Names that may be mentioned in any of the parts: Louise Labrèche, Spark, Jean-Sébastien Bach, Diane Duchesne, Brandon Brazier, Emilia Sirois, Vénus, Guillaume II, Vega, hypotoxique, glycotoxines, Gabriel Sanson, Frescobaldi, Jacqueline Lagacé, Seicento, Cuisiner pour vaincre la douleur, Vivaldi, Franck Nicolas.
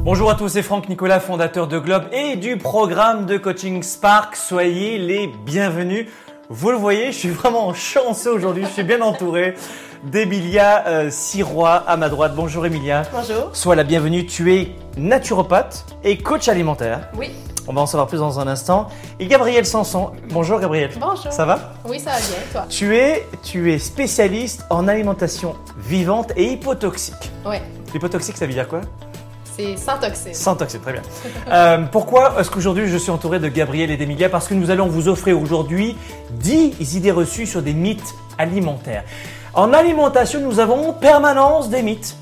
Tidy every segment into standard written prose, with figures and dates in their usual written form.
Bonjour à tous, c'est Franck Nicolas, fondateur de Globe et du programme de coaching Spark. Soyez les bienvenus. Vous le voyez, je suis vraiment chanceux aujourd'hui, je suis bien entouré d'Emilia Sirois à ma droite. Bonjour Emilia. Bonjour. Sois la bienvenue, tu es naturopathe et coach alimentaire. Oui. On va en savoir plus dans un instant. Et Gabriel Sanson. Bonjour Gabriel. Bonjour. Ça va ? Oui, ça va bien, et toi ? Tu es spécialiste en alimentation vivante et hypotoxique. Oui. Hypotoxique, ça veut dire quoi ? C'est sans toxines. Sans toxines, très bien. Pourquoi est-ce qu'aujourd'hui je suis entouré de Gabriel et d'Emilia ? Parce que nous allons vous offrir aujourd'hui 10 idées reçues sur des mythes alimentaires. En alimentation, nous avons en permanence des mythes.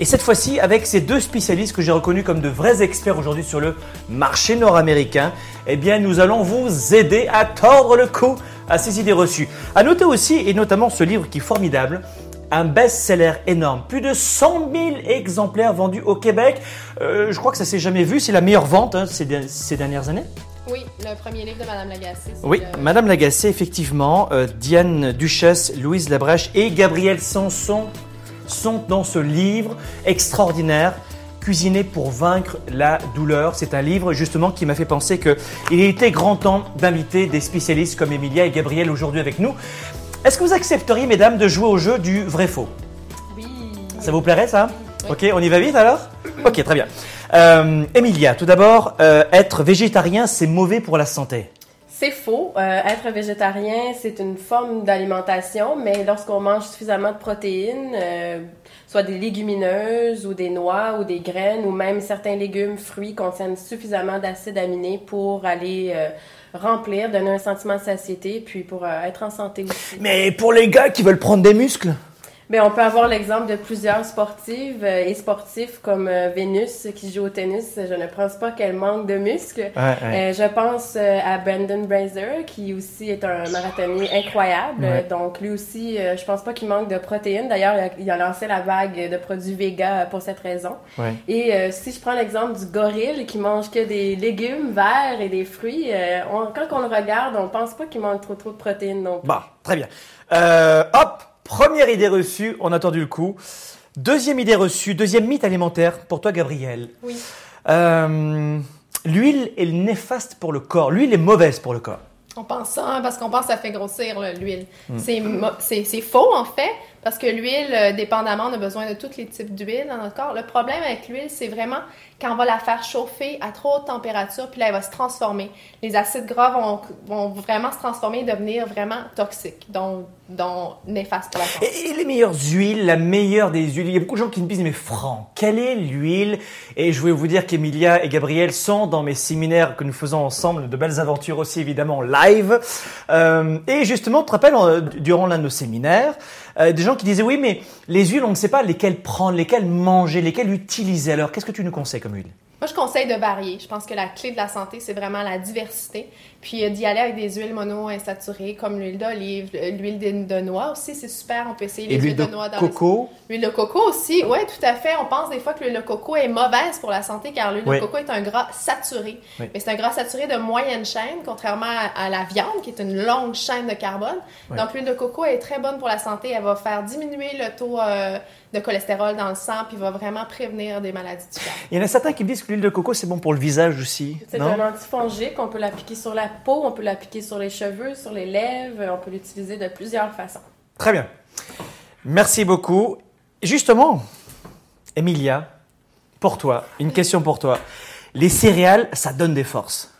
Et cette fois-ci, avec ces deux spécialistes que j'ai reconnus comme de vrais experts aujourd'hui sur le marché nord-américain, eh bien, nous allons vous aider à tordre le cou à ces idées reçues. À noter aussi, et notamment ce livre qui est formidable, un best-seller énorme, plus de 100 000 exemplaires vendus au Québec. Je crois que ça s'est jamais vu, c'est la meilleure vente hein, ces dernières années. Oui, le premier livre de Madame Lagacé. Oui, Madame Lagacé, effectivement. Diane Duchesne, Louise Labrèche et Gabriel Sanson sont dans ce livre extraordinaire, Cuisiner pour vaincre la douleur. C'est un livre justement qui m'a fait penser qu'il était grand temps d'inviter des spécialistes comme Emilia et Gabriel aujourd'hui avec nous. Est-ce que vous accepteriez, mesdames, de jouer au jeu du vrai-faux ? Oui. Ça vous plairait, ça ? Oui. Ok, on y va vite alors ? Ok, très bien. Emilia, tout d'abord, être végétarien, c'est mauvais pour la santé. C'est faux. Être végétarien, c'est une forme d'alimentation, mais lorsqu'on mange suffisamment de protéines, soit des légumineuses ou des noix ou des graines, ou même certains légumes, fruits contiennent suffisamment d'acides aminés pour aller... remplir, donner un sentiment de satiété, puis pour être en santé aussi. Mais pour les gars qui veulent prendre des muscles? Bien, on peut avoir l'exemple de plusieurs sportives et sportifs comme Vénus qui joue au tennis. Je ne pense pas qu'elle manque de muscles. Ouais. Je pense à Brandon Brazier qui aussi est un marathonnier incroyable. Ouais. Donc lui aussi, je pense pas qu'il manque de protéines. D'ailleurs, il a lancé la vague de produits Vega pour cette raison. Ouais. Et si je prends l'exemple du gorille qui mange que des légumes verts et des fruits, quand on le regarde, on pense pas qu'il manque trop de protéines non plus. Bon, très bien. Hop! Première idée reçue, on a tordu le coup. Deuxième idée reçue, deuxième mythe alimentaire pour toi, Gabriel. Oui. L'huile est néfaste pour le corps. L'huile est mauvaise pour le corps. On pense ça parce qu'on pense que ça fait grossir l'huile. Mmh. C'est faux, en fait, parce que l'huile, dépendamment, on a besoin de tous les types d'huile dans notre corps. Le problème avec l'huile, c'est vraiment quand on va la faire chauffer à trop haute température, puis là, elle va se transformer. Les acides gras vont vraiment se transformer et devenir vraiment toxiques, donc néfastes pour la santé. Et les meilleures huiles, la meilleure des huiles, il y a beaucoup de gens qui me disent « Mais Franck, quelle est l'huile ?» Et je voulais vous dire qu'Emilia et Gabriel sont dans mes séminaires que nous faisons ensemble, de belles aventures aussi évidemment live. Et justement, tu te rappelles, durant l'un de nos séminaires, des gens qui disaient « Oui, mais les huiles, on ne sait pas lesquelles prendre, lesquelles manger, lesquelles utiliser. » Alors, qu'est-ce que tu nous conseilles comme huile? Moi, je conseille de varier. Je pense que la clé de la santé, c'est vraiment la diversité. Puis d'y aller avec des huiles monoinsaturées comme l'huile d'olive, l'huile de noix aussi, c'est super. On peut essayer les huiles de noix dans coco. L'huile de coco aussi, oui, tout à fait. On pense des fois que l'huile de coco est mauvaise pour la santé car l'huile de coco est un gras saturé. Oui. Mais c'est un gras saturé de moyenne chaîne, contrairement à la viande qui est une longue chaîne de carbone. Oui. Donc, l'huile de coco est très bonne pour la santé. Elle va faire diminuer le taux de cholestérol dans le sang puis va vraiment prévenir des maladies du cœur. Il y en a certains qui me disent que l'huile de coco, c'est bon pour le visage aussi. C'est un antifongique. On peut l'appliquer sur la peau, on peut l'appliquer sur les cheveux, sur les lèvres. On peut l'utiliser de plusieurs façons. Très bien. Merci beaucoup. Justement, Emilia, pour toi, une question pour toi. Les céréales, ça donne des forces?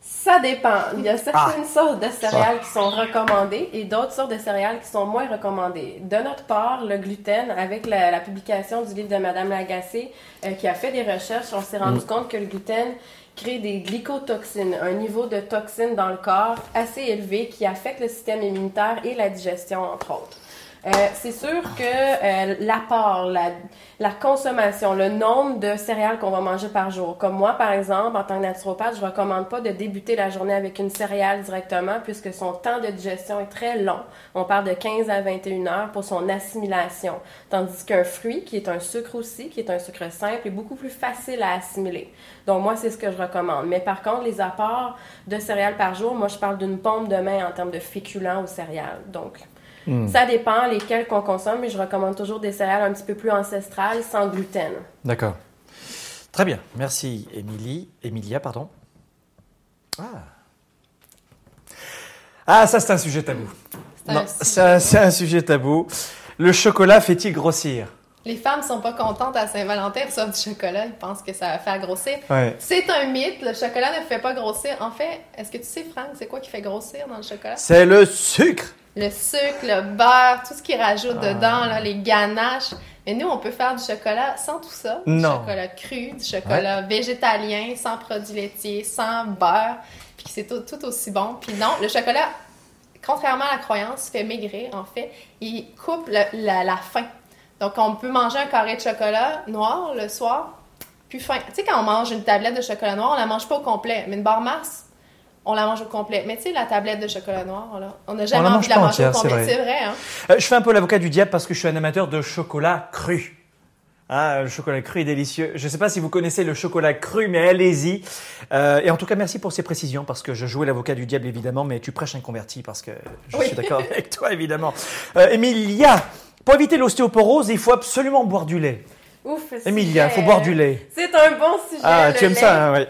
Ça dépend. Il y a certaines sortes de céréales qui sont recommandées et d'autres sortes de céréales qui sont moins recommandées. De notre part, le gluten, avec la publication du livre de Madame Lagacé, qui a fait des recherches, on s'est rendu compte que le gluten crée des glycotoxines, un niveau de toxines dans le corps assez élevé qui affecte le système immunitaire et la digestion, entre autres. C'est sûr que l'apport, la consommation, le nombre de céréales qu'on va manger par jour. Comme moi, par exemple, en tant que naturopathe, je ne recommande pas de débuter la journée avec une céréale directement puisque son temps de digestion est très long. On parle de 15 à 21 heures pour son assimilation. Tandis qu'un fruit, qui est un sucre aussi, qui est un sucre simple, est beaucoup plus facile à assimiler. Donc moi, c'est ce que je recommande. Mais par contre, les apports de céréales par jour, moi, je parle d'une paume de main en termes de féculents ou céréales. Donc, ça dépend lesquels qu'on consomme, mais je recommande toujours des céréales un petit peu plus ancestrales, sans gluten. D'accord. Très bien. Merci, Emilia. Ah, ça, c'est un sujet tabou. C'est un sujet tabou. Le chocolat fait-il grossir? Les femmes sont pas contentes à Saint-Valentin, elles reçoivent du chocolat, ils pensent que ça va faire grossir. Ouais. C'est un mythe, le chocolat ne fait pas grossir. En fait, est-ce que tu sais, Franck, c'est quoi qui fait grossir dans le chocolat? C'est le sucre! Le sucre, le beurre, tout ce qu'ils rajoutent dedans, là, les ganaches. Mais nous, on peut faire du chocolat sans tout ça. Du chocolat cru, du chocolat végétalien, sans produits laitiers, sans beurre. Puis c'est tout aussi bon. Puis non, le chocolat, contrairement à la croyance, fait maigrir, en fait. Il coupe la faim. Donc, on peut manger un carré de chocolat noir le soir, puis faim. Tu sais, quand on mange une tablette de chocolat noir, on la mange pas au complet. Mais une barre Mars, on la mange au complet. Mais tu sais, la tablette de chocolat noir, là, on n'a jamais envie de la manger au complet. C'est vrai. Hein? Je fais un peu l'avocat du diable parce que je suis un amateur de chocolat cru. Ah, le chocolat cru est délicieux. Je ne sais pas si vous connaissez le chocolat cru, mais allez-y. Et en tout cas, merci pour ces précisions parce que je jouais l'avocat du diable, évidemment, mais tu prêches un converti parce que je suis d'accord avec toi, évidemment. Emilia, pour éviter l'ostéoporose, il faut absolument boire du lait. Ouf, Emilia, il faut boire du lait. C'est un bon sujet. Ah, tu aimes lait. Ça, hein, oui.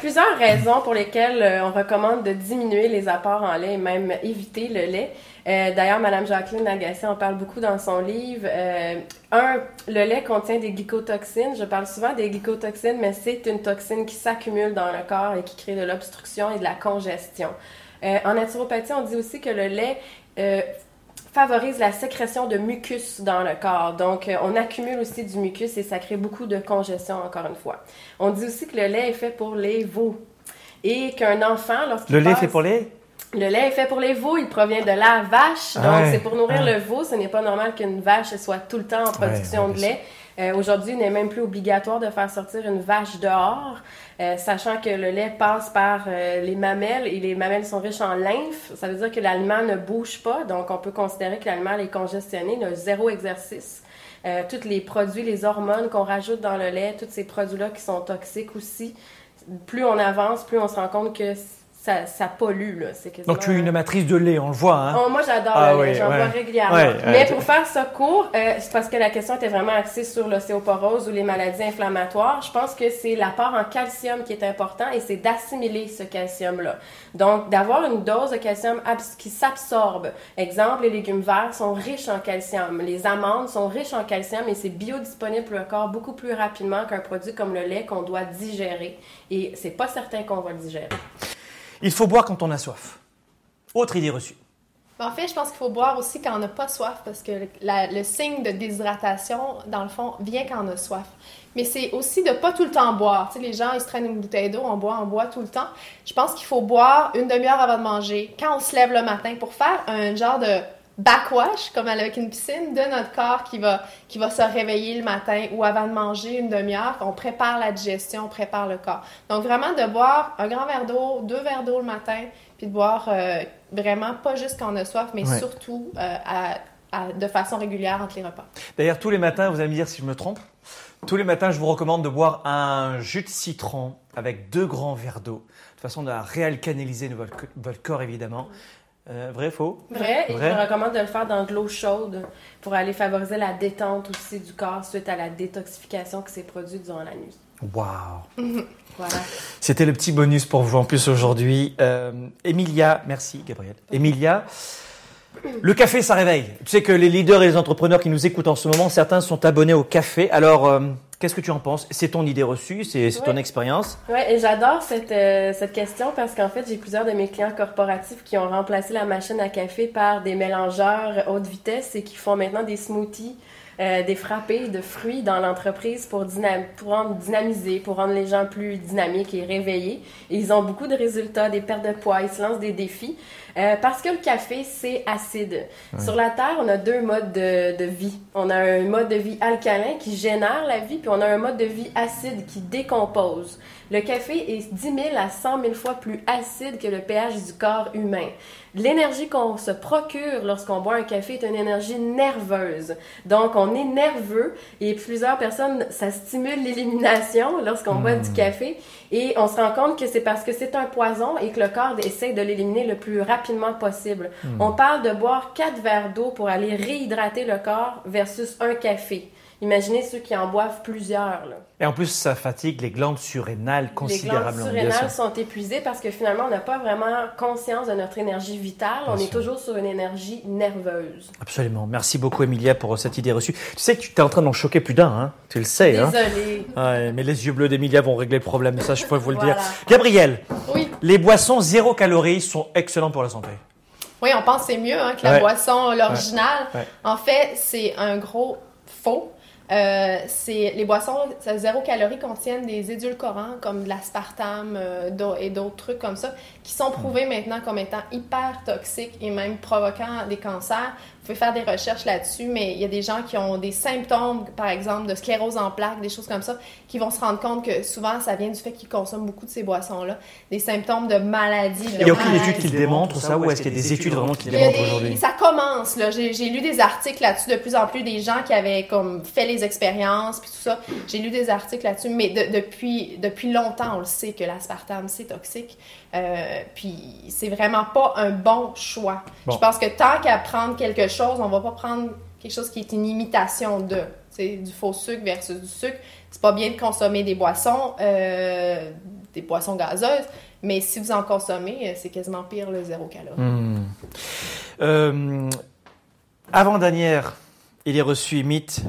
Plusieurs raisons pour lesquelles on recommande de diminuer les apports en lait et même éviter le lait. D'ailleurs, Mme Jacqueline Lagacé en parle beaucoup dans son livre. Le lait contient des glycotoxines. Je parle souvent des glycotoxines, mais c'est une toxine qui s'accumule dans le corps et qui crée de l'obstruction et de la congestion. En naturopathie, on dit aussi que le lait favorise la sécrétion de mucus dans le corps. Donc, on accumule aussi du mucus et ça crée beaucoup de congestion, encore une fois. On dit aussi que le lait est fait pour les veaux. Et qu'un enfant, lorsqu'il passe... Le lait est fait pour les veaux, il provient de la vache. Donc, c'est pour nourrir le veau. Ce n'est pas normal qu'une vache soit tout le temps en production de lait. Aujourd'hui, il n'est même plus obligatoire de faire sortir une vache dehors, sachant que le lait passe par les mamelles et les mamelles sont riches en lymphe. Ça veut dire que l'aliment ne bouge pas, donc on peut considérer que l'aliment est congestionné, il a zéro exercice. Tous les produits, les hormones qu'on rajoute dans le lait, tous ces produits-là qui sont toxiques aussi, plus on avance, plus on se rend compte que ça pollue, là. C'est quasiment... Donc, tu es une amatrice de lait, on le voit, hein? Moi, j'adore le lait, j'en vois régulièrement. Mais pour faire ça court, c'est parce que la question était vraiment axée sur l'ostéoporose ou les maladies inflammatoires. Je pense que c'est l'apport en calcium qui est important et c'est d'assimiler ce calcium-là. Donc, d'avoir une dose de calcium qui s'absorbe. Exemple, les légumes verts sont riches en calcium. Les amandes sont riches en calcium et c'est biodisponible pour le corps beaucoup plus rapidement qu'un produit comme le lait qu'on doit digérer. Et c'est pas certain qu'on va le digérer. Il faut boire quand on a soif. Autre idée reçue. En fait, je pense qu'il faut boire aussi quand on n'a pas soif parce que le signe de déshydratation, dans le fond, vient quand on a soif. Mais c'est aussi de ne pas tout le temps boire. Tu sais, les gens, ils se traînent une bouteille d'eau, on boit tout le temps. Je pense qu'il faut boire une demi-heure avant de manger, quand on se lève le matin, pour faire un genre de backwash, comme avec une piscine, de notre corps qui va se réveiller le matin ou avant de manger une demi-heure. On prépare la digestion, on prépare le corps. Donc, vraiment, de boire un grand verre d'eau, 2 verres d'eau le matin, puis de boire vraiment pas juste quand on a soif, mais surtout de façon régulière entre les repas. D'ailleurs, tous les matins, vous allez me dire si je me trompe, tous les matins, je vous recommande de boire un jus de citron avec 2 grands verres d'eau, de façon à réalcanaliser votre corps, évidemment. Vrai, faux? Vrai, et je recommande de le faire dans de l'eau chaude pour aller favoriser la détente aussi du corps suite à la détoxification qui s'est produite durant la nuit. Wow! Voilà. C'était le petit bonus pour vous en plus aujourd'hui. Emilia, merci Gabriel. Emilia, le café, ça réveille. Tu sais que les leaders et les entrepreneurs qui nous écoutent en ce moment, certains sont abonnés au café. Alors... qu'est-ce que tu en penses? C'est ton idée reçue, c'est ton expérience? Oui, et j'adore cette question parce qu'en fait, j'ai plusieurs de mes clients corporatifs qui ont remplacé la machine à café par des mélangeurs haute vitesse et qui font maintenant des smoothies, des frappés de fruits dans l'entreprise pour dynamiser, pour rendre les gens plus dynamiques et réveillés. Et ils ont beaucoup de résultats, des pertes de poids, ils se lancent des défis. Parce que le café, c'est acide. Ouais. Sur la Terre, on a deux modes de vie. On a un mode de vie alcalin qui génère la vie, puis on a un mode de vie acide qui décompose. Le café est 10 000 à 100 000 fois plus acide que le pH du corps humain. L'énergie qu'on se procure lorsqu'on boit un café est une énergie nerveuse. Donc, on est nerveux et plusieurs personnes, ça stimule l'élimination lorsqu'on boit du café. Et on se rend compte que c'est parce que c'est un poison et que le corps essaie de l'éliminer le plus rapidement possible. On parle de boire 4 verres d'eau pour aller réhydrater le corps versus un café. Imaginez ceux qui en boivent plusieurs, là. Et en plus, ça fatigue les glandes surrénales considérablement. Les glandes surrénales sont épuisées parce que finalement, on n'a pas vraiment conscience de notre énergie vitale. Bien on sûr. Est toujours sur une énergie nerveuse. Absolument. Merci beaucoup, Emilia, pour cette idée reçue. Tu sais que tu es en train d'en choquer plus d'un, hein? Tu le sais. Désolée. Hein? Ouais, mais les yeux bleus d'Emilia vont régler le problème. Ça, je peux vous le dire. Gabriel, oui. Les boissons zéro calories sont excellentes pour la santé. Oui, on pense que c'est mieux que la boisson, l'original. Ouais. Ouais. En fait, c'est un gros faux. Les boissons à zéro calorie contiennent des édulcorants comme de l'aspartame et d'autres trucs comme ça qui sont prouvés maintenant comme étant hyper toxiques et même provoquant des cancers. Vous pouvez faire des recherches là-dessus, mais il y a des gens qui ont des symptômes, par exemple, de sclérose en plaques, des choses comme ça, qui vont se rendre compte que souvent, ça vient du fait qu'ils consomment beaucoup de ces boissons-là. Des symptômes de maladies. Il n'y a aucune étude qui le démontre, ça, ou est-ce qu'il y a des études vraiment qui le démontrent aujourd'hui? Ça commence, là. J'ai lu des articles là-dessus, de plus en plus, des gens qui avaient comme fait les expériences, puis tout ça. J'ai lu des articles là-dessus, mais depuis longtemps, on le sait que l'aspartame, c'est toxique. Puis c'est vraiment pas un bon choix. Bon. Je pense que tant qu'à prendre quelque chose, on va pas prendre quelque chose qui est une imitation de, c'est du faux sucre versus du sucre. C'est pas bien de consommer des boissons gazeuses, mais si vous en consommez, c'est quasiment pire le zéro calorie. Avant-dernière, il est reçu mythe.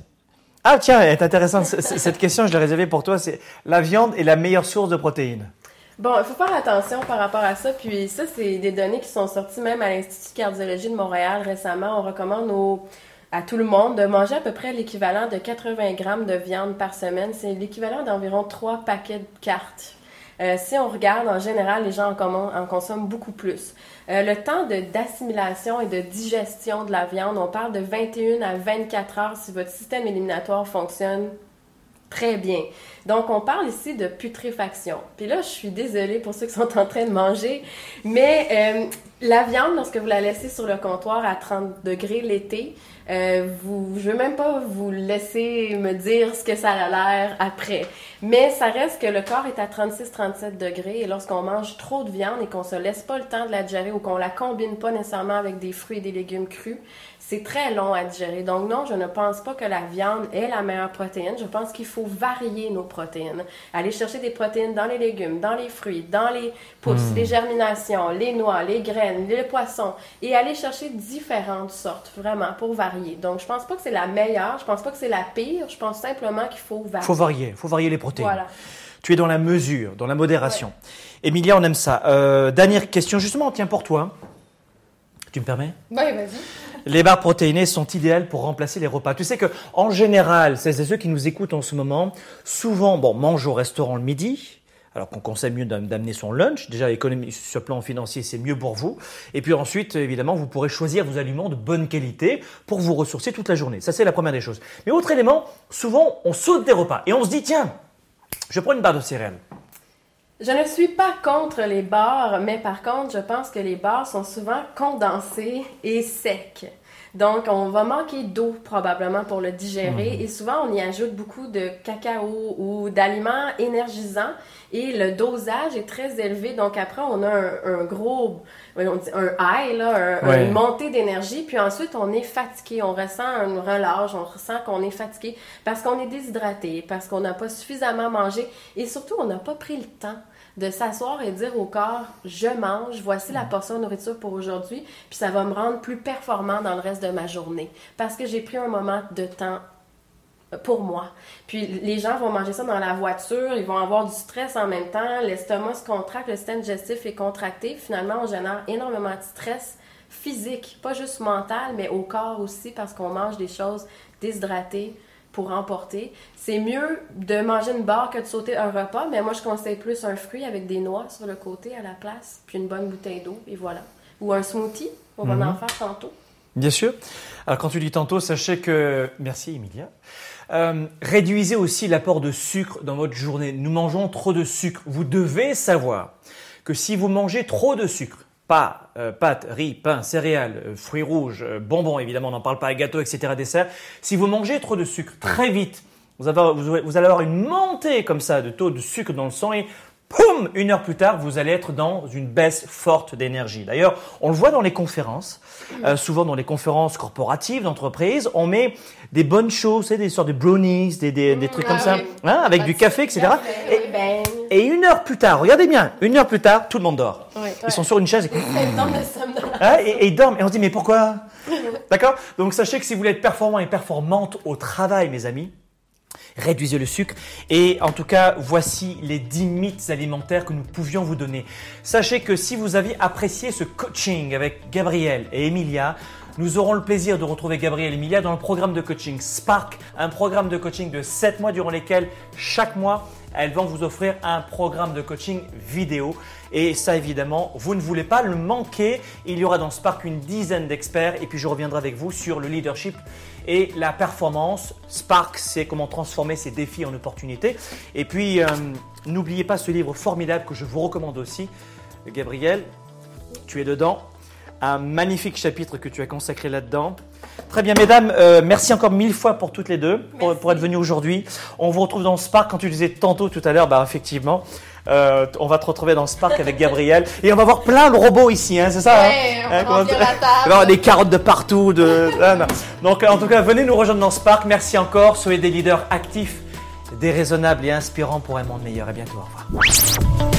Ah tiens, elle est intéressante cette question, je l'ai réservée pour toi, c'est la viande est la meilleure source de protéines. Bon, il faut faire attention par rapport à ça. Puis ça, c'est des données qui sont sorties même à l'Institut de cardiologie de Montréal récemment. On recommande à tout le monde de manger à peu près l'équivalent de 80 grammes de viande par semaine. C'est l'équivalent d'environ 3 paquets de cartes. Si on regarde, en général, les gens en consomment beaucoup plus. Le temps d'assimilation et de digestion de la viande, on parle de 21 à 24 heures si votre système éliminatoire fonctionne très bien. Donc, on parle ici de putréfaction. Puis là, je suis désolée pour ceux qui sont en train de manger, mais la viande, lorsque vous la laissez sur le comptoir à 30 degrés l'été, je veux même pas vous laisser me dire ce que ça a l'air après. Mais ça reste que le corps est à 36-37 degrés et lorsqu'on mange trop de viande et qu'on se laisse pas le temps de la digérer ou qu'on la combine pas nécessairement avec des fruits et des légumes crus, c'est très long à digérer. Donc non, je ne pense pas que la viande est la meilleure protéine. Je pense qu'il faut varier nos protéines. Aller chercher des protéines dans les légumes, dans les fruits, dans les pousses, les germinations, les noix, les graines, les poissons. Et aller chercher différentes sortes, vraiment, pour varier. Donc je pense pas que c'est la meilleure, je pense pas que c'est la pire. Je pense simplement qu'il faut varier. Il faut varier les protéines. Voilà. Tu es dans la mesure, dans la modération. Ouais. Emilia, on aime ça. Dernière question, justement, tiens, pour toi. Tu me permets? Oui, vas-y. Les barres protéinées sont idéales pour remplacer les repas. Tu sais que, en général, celles et ceux qui nous écoutent en ce moment, souvent, mangent au restaurant le midi, alors qu'on conseille mieux d'amener son lunch. Déjà, l'économie sur le plan financier, c'est mieux pour vous. Et puis ensuite, évidemment, vous pourrez choisir vos aliments de bonne qualité pour vous ressourcer toute la journée. Ça, c'est la première des choses. Mais autre élément, souvent, on saute des repas et on se dit, tiens, je prends une barre de céréales. Je ne suis pas contre les bars, mais par contre, je pense que les bars sont souvent condensés et secs. Donc, on va manquer d'eau probablement pour le digérer et souvent, on y ajoute beaucoup de cacao ou d'aliments énergisants et le dosage est très élevé. Donc, après, on a un gros... on dit un high, là, une montée d'énergie, puis ensuite on est fatigué, on ressent un relâche, on ressent qu'on est fatigué parce qu'on est déshydraté, parce qu'on n'a pas suffisamment mangé et surtout on n'a pas pris le temps de s'asseoir et dire au corps « je mange, voici la portion de nourriture pour aujourd'hui, puis ça va me rendre plus performant dans le reste de ma journée parce que j'ai pris un moment de temps pour moi. » Puis les gens vont manger ça dans la voiture, ils vont avoir du stress en même temps, l'estomac se contracte, le système digestif est contracté. Finalement, on génère énormément de stress physique, pas juste mental, mais au corps aussi parce qu'on mange des choses déshydratées pour emporter. C'est mieux de manger une barre que de sauter un repas, mais moi je conseille plus un fruit avec des noix sur le côté à la place, puis une bonne bouteille d'eau, et voilà. ou un smoothie. On va en faire tantôt. Bien sûr. Alors, quand tu dis tantôt, sachez que… Merci, Emilia. Réduisez aussi l'apport de sucre dans votre journée. Nous mangeons trop de sucre. Vous devez savoir que si vous mangez trop de sucre, pâtes, riz, pain, céréales, fruits rouges, bonbons, évidemment, on n'en parle pas, gâteaux, etc., desserts. Si vous mangez trop de sucre, très vite, vous allez avoir une montée comme ça de taux de sucre dans le sang et… Poum! Une heure plus tard, vous allez être dans une baisse forte d'énergie. D'ailleurs, on le voit dans les conférences, souvent dans les conférences corporatives, d'entreprises, on met des bonnes choses, des sortes de brownies, des trucs comme ça, hein, avec du café, etc. Et une heure plus tard, regardez bien, une heure plus tard, tout le monde dort. Ils sont sur une chaise et ils dorment. Et on se dit, mais pourquoi? D'accord? Donc, sachez que si vous voulez être performant et performante au travail, mes amis, réduisez le sucre. Et en tout cas, voici les 10 mythes alimentaires que nous pouvions vous donner. Sachez que si vous aviez apprécié ce coaching avec Gabriel et Emilia, nous aurons le plaisir de retrouver Gabriel et Emilia dans le programme de coaching Spark, un programme de coaching de 7 mois durant lesquels chaque mois, elles vont vous offrir un programme de coaching vidéo. Et ça, évidemment, vous ne voulez pas le manquer. Il y aura dans Spark une dizaine d'experts et puis je reviendrai avec vous sur le leadership et la performance. Spark, c'est comment transformer ses défis en opportunités. Et puis, n'oubliez pas ce livre formidable que je vous recommande aussi. Gabriel, tu es dedans. Un magnifique chapitre que tu as consacré là-dedans. Très bien, mesdames, merci encore 1000 fois pour toutes les deux, pour être venues aujourd'hui. On vous retrouve dans Spark, quand tu disais tantôt tout à l'heure, bah effectivement, on va te retrouver dans Spark avec Gabriel. Et on va voir plein de robots ici, hein, c'est ça? Ouais, hein, on va remplir la table. Alors, des carottes de partout. Donc, en tout cas, venez nous rejoindre dans Spark. Merci encore. Soyez des leaders actifs, déraisonnables et inspirants pour un monde meilleur. À bientôt, au revoir.